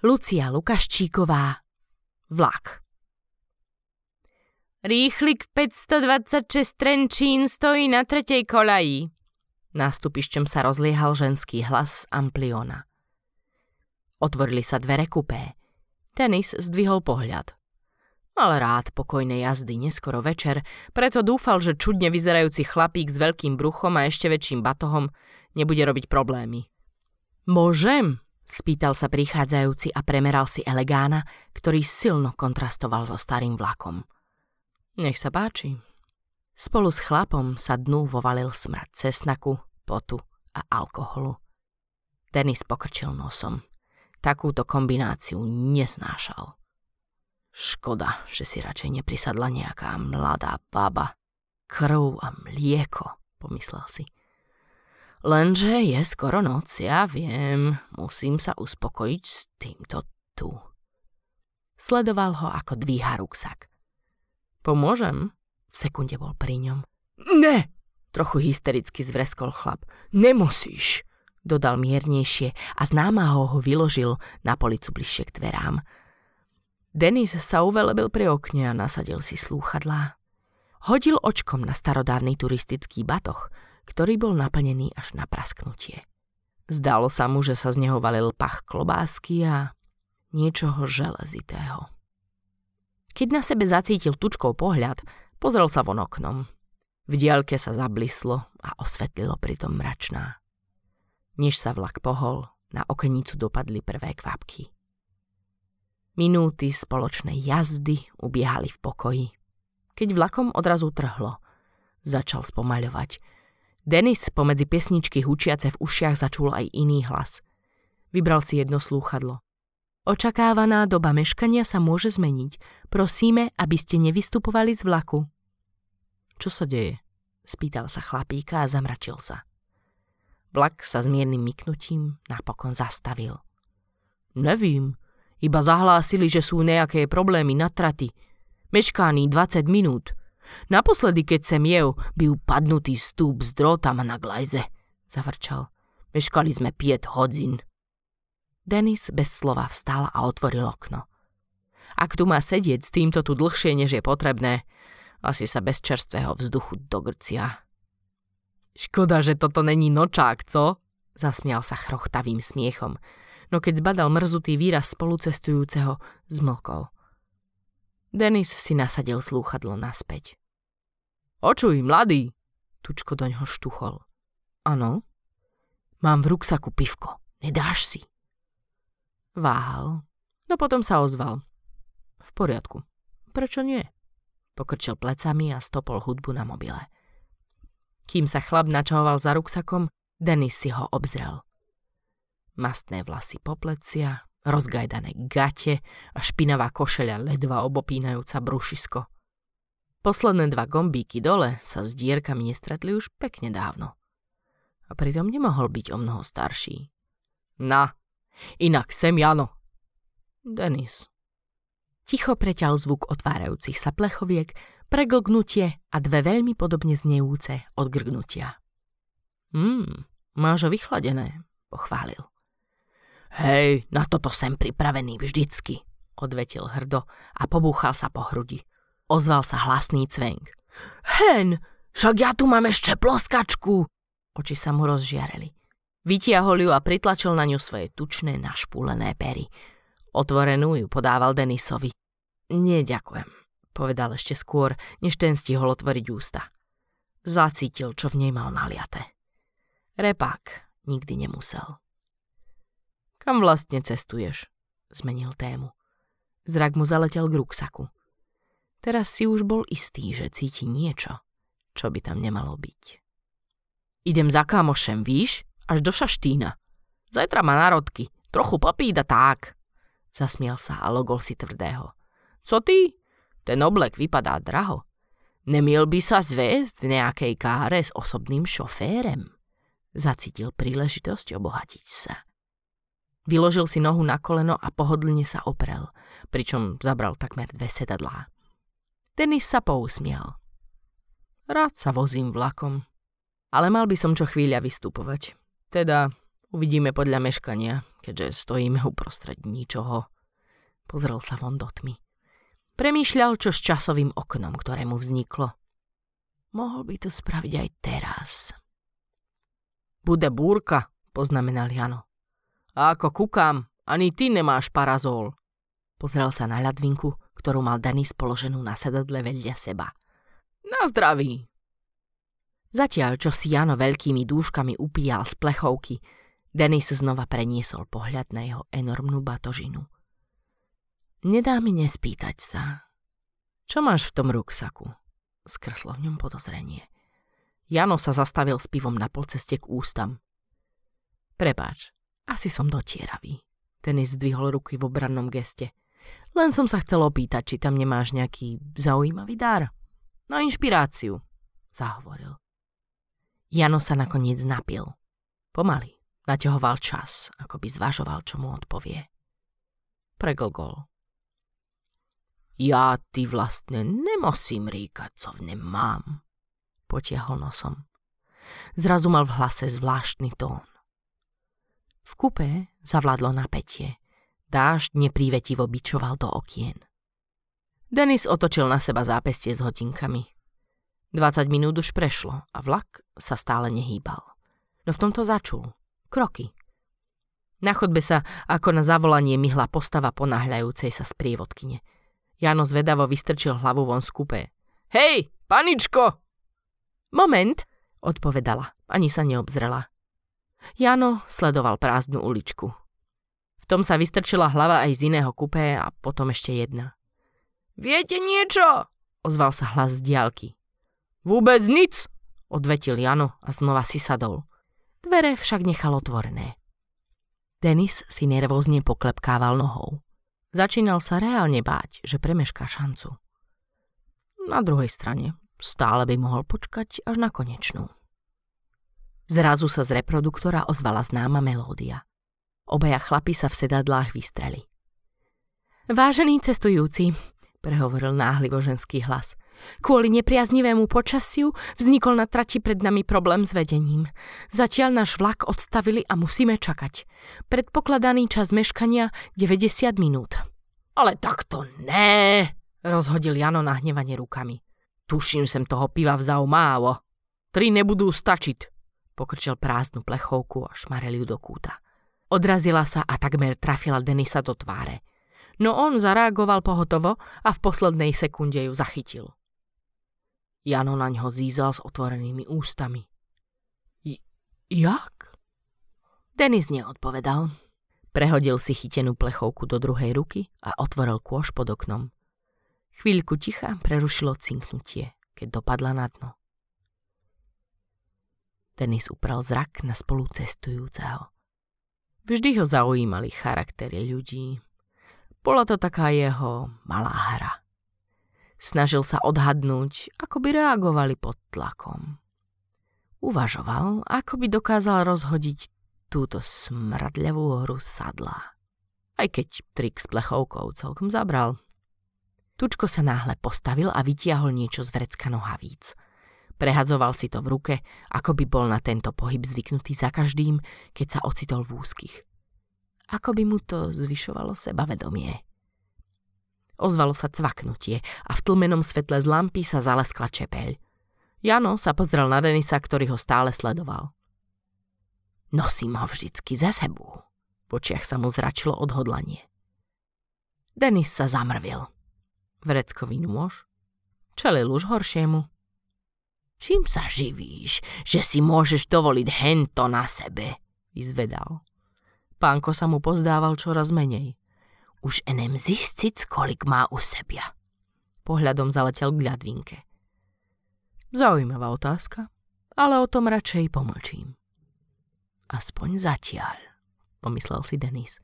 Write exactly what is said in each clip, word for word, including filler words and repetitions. Lucia Lukaščíková, Vlak. Rýchlik päťstodvadsaťšesť Trenčín stojí na tretej koľaji. Nástupišťom sa rozliehal ženský hlas z ampliona. Otvorili sa dvere kupé. Denis zdvihol pohľad. Mal rád pokojné jazdy neskoro večer, preto dúfal, že čudne vyzerajúci chlapík s veľkým bruchom a ešte väčším batohom nebude robiť problémy. Môžem? Spýtal sa prichádzajúci a premeral si elegána, ktorý silno kontrastoval so starým vlakom. Nech sa páči. Spolu s chlapom sa dnu vovalil smrad cesnaku, potu a alkoholu. Denis pokrčil nosom. Takúto kombináciu neznášal. Škoda, že si radšej neprisadla nejaká mladá baba. Krv a mlieko, pomyslel si. Lenže je skoro noc, ja viem, musím sa uspokojiť s týmto tu. Sledoval ho, ako dvíha ruksak. Pomôžem? V sekunde bol pri ňom. Ne! Trochu hystericky zvreskol chlap. Nemusíš! Dodal miernejšie a s námahou ho vyložil na policu bližšie k dverám. Denis sa uvelebil pri okne a nasadil si slúchadlá. Hodil očkom na starodávny turistický batoh, ktorý bol naplnený až na prasknutie. Zdalo sa mu, že sa z neho valil pach klobásky a niečoho železitého. Keď na sebe zacítil tučkou pohľad, pozrel sa von oknom. V diaľke sa zablislo a osvetlilo pritom mračná. Než sa vlak pohol, na okenicu dopadli prvé kvapky. Minúty spoločnej jazdy ubiehali v pokoji. Keď vlakom odrazu trhlo, začal spomaľovať. Denis pomedzi piesničky hučiace v ušiach začul aj iný hlas. Vybral si jedno slúchadlo. Očakávaná doba meškania sa môže zmeniť. Prosíme, aby ste nevystupovali z vlaku. Čo sa deje? Spýtal sa chlapíka a zamračil sa. Vlak sa s miernym myknutím napokon zastavil. Nevím, iba zahlásili, že sú nejaké problémy na trati. Meškaní dvadsať minút. Naposledy, keď sem jev, byl padnutý stúp s drôtama na glajze, zavrčal. Meškali sme päť hodín. Denis bez slova vstal a otvoril okno. Ak tu má sedieť s týmto tu dlhšie, než je potrebné, asi sa bez čerstvého vzduchu dogrcia. Škoda, že toto není nočák, co? Zasmial sa chrochtavým smiechom, no keď zbadal mrzutý výraz spolucestujúceho, zmlkol. Denis si nasadil slúchadlo naspäť. Očuj, mladý! Tučko doňho štuchol. Áno? Mám v ruksaku pivko, nedáš si? Váhal, no potom sa ozval. V poriadku, prečo nie? Pokrčil plecami a stopol hudbu na mobile. Kým sa chlap načahoval za ruksakom, Denis si ho obzrel. Mastné vlasy po plecia, rozgajdané gate a špinavá košeľa ledva obopínajúca brušisko. Posledné dva gombíky dole sa s dierkami nestretli už pekne dávno. A pritom nemohol byť omnoho starší. Na, inak sem Jano. Denis. Ticho preťal zvuk otvárajúcich sa plechoviek, preglgnutie a dve veľmi podobne znejúce odgrgnutia. Hmm, máš ho vychladené, pochválil. Hej, na toto sem pripravený vždycky, odvetil hrdo a pobúchal sa po hrudi. Ozval sa hlasný cvenk. Hen, však ja tu mám ešte ploskačku. Oči sa mu rozžiareli. Vytiahol ju a pritlačil na ňu svoje tučné, našpúlené pery. Otvorenú ju podával Denisovi. Neďakujem, povedal ešte skôr, než ten stihol otvoriť ústa. Zacítil, čo v nej mal naliate. Repák nikdy nemusel. Kam vlastne cestuješ? Zmenil tému. Zrak mu zaletel k ruksaku. Teraz si už bol istý, že cíti niečo, čo by tam nemalo byť. Idem za kámošem, víš, až do Šaštína. Zajtra má národky, trochu popída tak. Zasmial sa a logol si tvrdého. Co ty? Ten oblek vypadá draho. Nemiel by sa zviesť v nejakej káre s osobným šoférem. Zacítil príležitosť obohatiť sa. Vyložil si nohu na koleno a pohodlne sa oprel, pričom zabral takmer dve sedadlá. Denis sa pousmial. Rád sa vozím vlakom, ale mal by som čo chvíľa vystupovať. Teda Uvidíme podľa meškania, keďže stojíme uprostred ničoho. Pozrel sa von do tmy. Premýšľal, čo s časovým oknom, ktoré mu vzniklo. Mohol by to spraviť aj teraz. Bude búrka, poznamenal Jano. A ako kúkam, ani ty nemáš parazol. Pozrel sa na ľadvinku, ktorú mal Danis položenú na sedadle vedľa seba. Na zdraví! Zatiaľ, čo si Jano veľkými dúškami upíjal z plechovky, Denis znova preniesol pohľad na jeho enormnú batožinu. Nedá mi nespýtať sa. Čo máš v tom ruksaku? Skrslo v ňom podozrenie. Jano sa zastavil s pivom na polceste k ústam. Prepáč, asi som dotieravý. Denis zdvihol ruky v obrannom geste. Len som sa chcel opýtať, či tam nemáš nejaký zaujímavý dar. Na inšpiráciu, zahovoril. Jano sa nakoniec napil. Pomaly. Naťahoval čas, ako by zvažoval, čo mu odpovie. Preglgol. Ja ty vlastne nemusím ríkať, co v nem mám, potiahol nosom. Zrazu mal v hlase zvláštny tón. V kupe zavládlo napätie. Dážď neprívetivo bičoval do okien. Denis otočil na seba zápestie s hodinkami. dvadsať minút už prešlo a vlak sa stále nehýbal. No v tomto začul. Kroky. Na chodbe sa ako na zavolanie myhla postava ponáhľajúcej sa sprievodkyne. Jano zvedavo vystrčil hlavu von z kupé. Hej, paničko! Moment, odpovedala, ani sa neobzrela. Jano sledoval prázdnu uličku. V tom sa vystrčila hlava aj z iného kupé a potom ešte jedna. Viete niečo? Ozval sa hlas z diaľky. Vôbec nic, odvetil Jano a znova si sadol. Dvere však nechal otvorené. Denis si nervózne poklepkával nohou. Začínal sa reálne báť, že premešká šancu. Na druhej strane stále by mohol počkať až na konečnú. Zrazu sa z reproduktora ozvala známa melódia. Obaja chlapi sa v sedadlách vystreli. Vážení cestujúci, prehovoril náhlivo ženský hlas. Kvôli nepriaznivému počasiu vznikol na trati pred nami problém s vedením. Zatiaľ náš vlak odstavili a musíme čakať. Predpokladaný čas meškania deväťdesiat minút. Ale takto ne, rozhodil Jano nahnevane rukami. Tuším, sem toho piva vzal málo. Tri nebudú stačiť, pokrčil prázdnu plechovku a šmarel ju do kúta. Odrazila sa a takmer trafila Denisa do tváre. No on zareagoval pohotovo a v poslednej sekunde ju zachytil. Jano na ňo zízal s otvorenými ústami. J- jak? Denis neodpovedal. Prehodil si chytenú plechovku do druhej ruky a otvoril kôš pod oknom. Chvíľku ticha prerušilo cinknutie, keď dopadla na dno. Denis upral zrak na spolucestujúceho. Vždy ho zaujímali charaktery ľudí. Bola to taká jeho malá hra. Snažil sa odhadnúť, ako by reagovali pod tlakom. Uvažoval, ako by dokázal rozhodiť túto smradľavú hru sadla. Aj keď trik s plechovkou celkom zabral. Tučko sa náhle postavil a vytiahol niečo z vrecka nohavíc. Prehadzoval si to v ruke, ako by bol na tento pohyb zvyknutý za každým, keď sa ocitol v úzkých. Ako by mu to zvyšovalo sebavedomie. Ozvalo sa cvaknutie a v tlmenom svetle z lampy sa zaleskla čepeľ. Jano sa pozrel na Denisa, ktorý ho stále sledoval. Nosím ho vždycky za sebou. V očiach sa mu zračilo odhodlanie. Denis sa zamrvil. Vreckový nôž? Čelil už horšiemu. Čím sa živíš, že si môžeš dovoliť hento na sebe? Vyzvedal. Pánko sa mu pozdával čoraz menej. Už enem zistiť, kolik má u sebia. Pohľadom zaletel k ľadvinke. Zaujímavá otázka, ale o tom radšej pomlčím. Aspoň zatiaľ, pomyslel si Denis.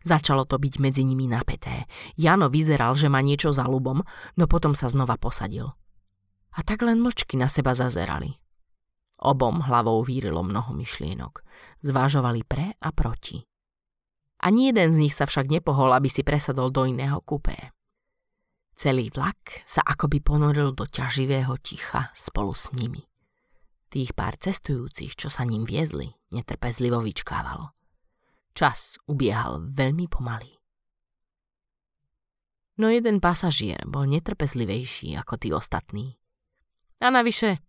Začalo to byť medzi nimi napäté. Jano vyzeral, že má niečo za ľubom, no potom sa znova posadil. A tak len mlčky na seba zazerali. Obom hlavou vírilo mnoho myšlienok. Zvážovali pre a proti. Ani jeden z nich sa však nepohol, aby si presadol do iného kupé. Celý vlak sa akoby ponoril do ťaživého ticha spolu s nimi. Tých pár cestujúcich, čo sa ním viezli, netrpezlivo vyčkávalo. Čas ubiehal veľmi pomaly. No jeden pasažier bol netrpezlivejší ako tí ostatní. A navyše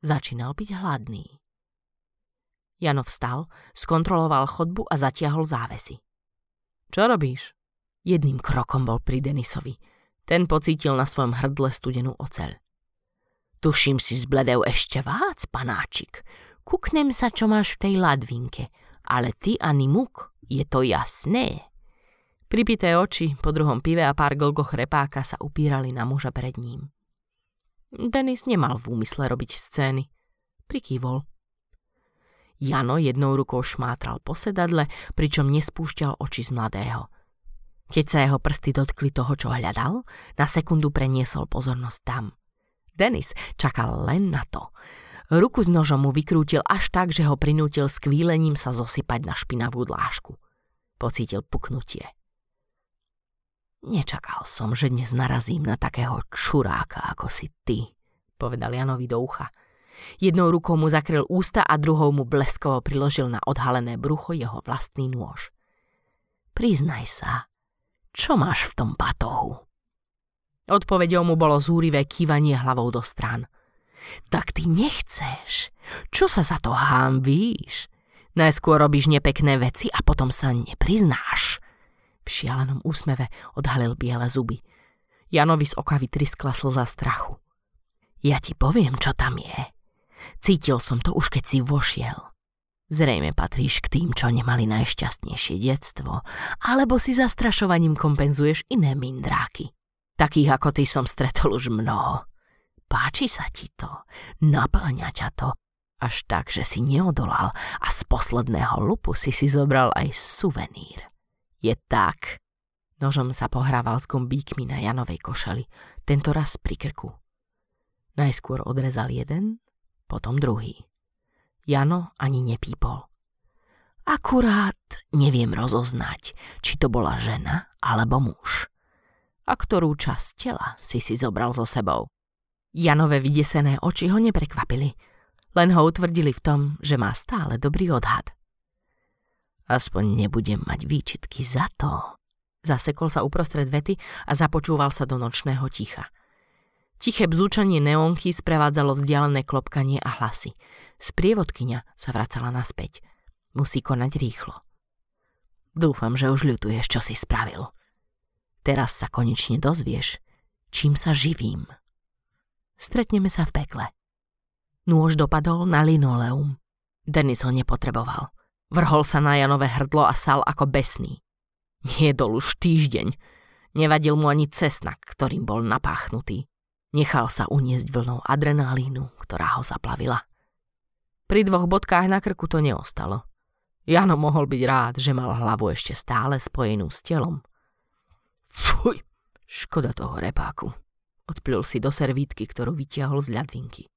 začínal byť hladný. Jano vstal, skontroloval chodbu a zatiahol závesy. Čo robíš? Jedným krokom bol pri Denisovi. Ten pocítil na svojom hrdle studenú oceľ. Tuším si zbledel ešte vác, panáčik. Kúknem sa, čo máš v tej ladvinke, ale ty ani muk, je to jasné. Pripité oči po druhom pive a pár glgoch repáka sa upírali na muža pred ním. Denis nemal v úmysle robiť scény. Prikývol. Jano jednou rukou šmátral po sedadle, pričom nespúšťal oči z mladého. Keď sa jeho prsty dotkli toho, čo hľadal, na sekundu preniesol pozornosť tam. Denis čakal len na to. Ruku s nožom mu vykrútil až tak, že ho prinútil skvílením sa zosypať na špinavú dlášku. Pocítil puknutie. Nečakal som, že dnes narazím na takého čuráka, ako si ty, povedal Janovi do ucha. Jednou rukou mu zakryl ústa a druhou mu bleskovo priložil na odhalené brucho jeho vlastný nôž. Priznaj sa, čo máš v tom patohu? Odpovedou mu bolo zúrivé kývanie hlavou do strán. Tak ty nechceš. Čo sa za to hambíš? Najskôr robíš nepekné veci a potom sa nepriznáš. V šialenom úsmeve odhalil biele zuby. Janovi z oka vytryskla slza strachu. Ja ti poviem, čo tam je. Cítil som to už, keď si vošiel. Zrejme patríš k tým, čo nemali najšťastnejšie detstvo, alebo si zastrašovaním kompenzuješ iné mindráky. Takých ako ty som stretol už mnoho. Páči sa ti to, napĺňa ťa to. Až tak, že si neodolal a z posledného lupu si si zobral aj suvenír. Je tak. Nožom sa pohrával s gombíkmi na Janovej košeli, tentoraz pri krku. Najskôr odrezal jeden, potom druhý. Jano ani nepípol. Akurát neviem rozoznať, či to bola žena alebo muž. A ktorú časť tela si si zobral so sebou. Janove vydesené oči ho neprekvapili, len ho utvrdili v tom, že má stále dobrý odhad. Aspoň nebudem mať výčitky za to. Zasekol sa uprostred vety a započúval sa do nočného ticha. Tiché bzúčanie neónky sprevádzalo vzdialené klopkanie a hlasy. Sprievodkyňa sa vracala naspäť. Musí konať rýchlo. Dúfam, že už ľutuješ, čo si spravil. Teraz sa konečne dozvieš, čím sa živím. Stretneme sa v pekle. Nôž dopadol na linoleum. Denis ho nepotreboval. Vrhol sa na Janové hrdlo a sal ako besný. Jedol už týždeň. Nevadil mu ani cesnak, ktorým bol napáchnutý. Nechal sa uniesť vlnou adrenalínu, ktorá ho zaplavila. Pri dvoch bodkách na krku to neostalo. Jano mohol byť rád, že mal hlavu ešte stále spojenú s telom. Fuj, škoda toho repáku. Odplil si do servítky, ktorú vytiahol z ľadvinky.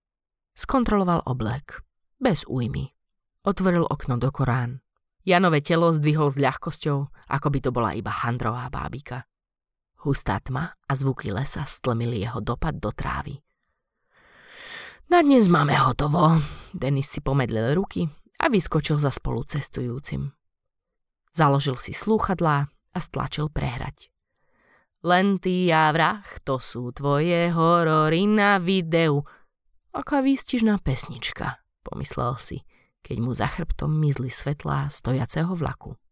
Skontroloval oblek. Bez újmy. Otvoril okno do Korán. Janové telo zdvihol s ľahkosťou, ako by to bola iba handrová bábika. Hustá tma a zvuky lesa stlmili jeho dopad do trávy. Na dnes máme hotovo. Denis si pomedlil ruky a vyskočil za spolucestujúcim. Založil si slúchadlá a stlačil prehrať. Len ty a vrah, to sú tvoje horory na videu. Aká výstižná pesnička, pomyslel si, keď mu za chrbtom mizli svetlá stojaceho vlaku.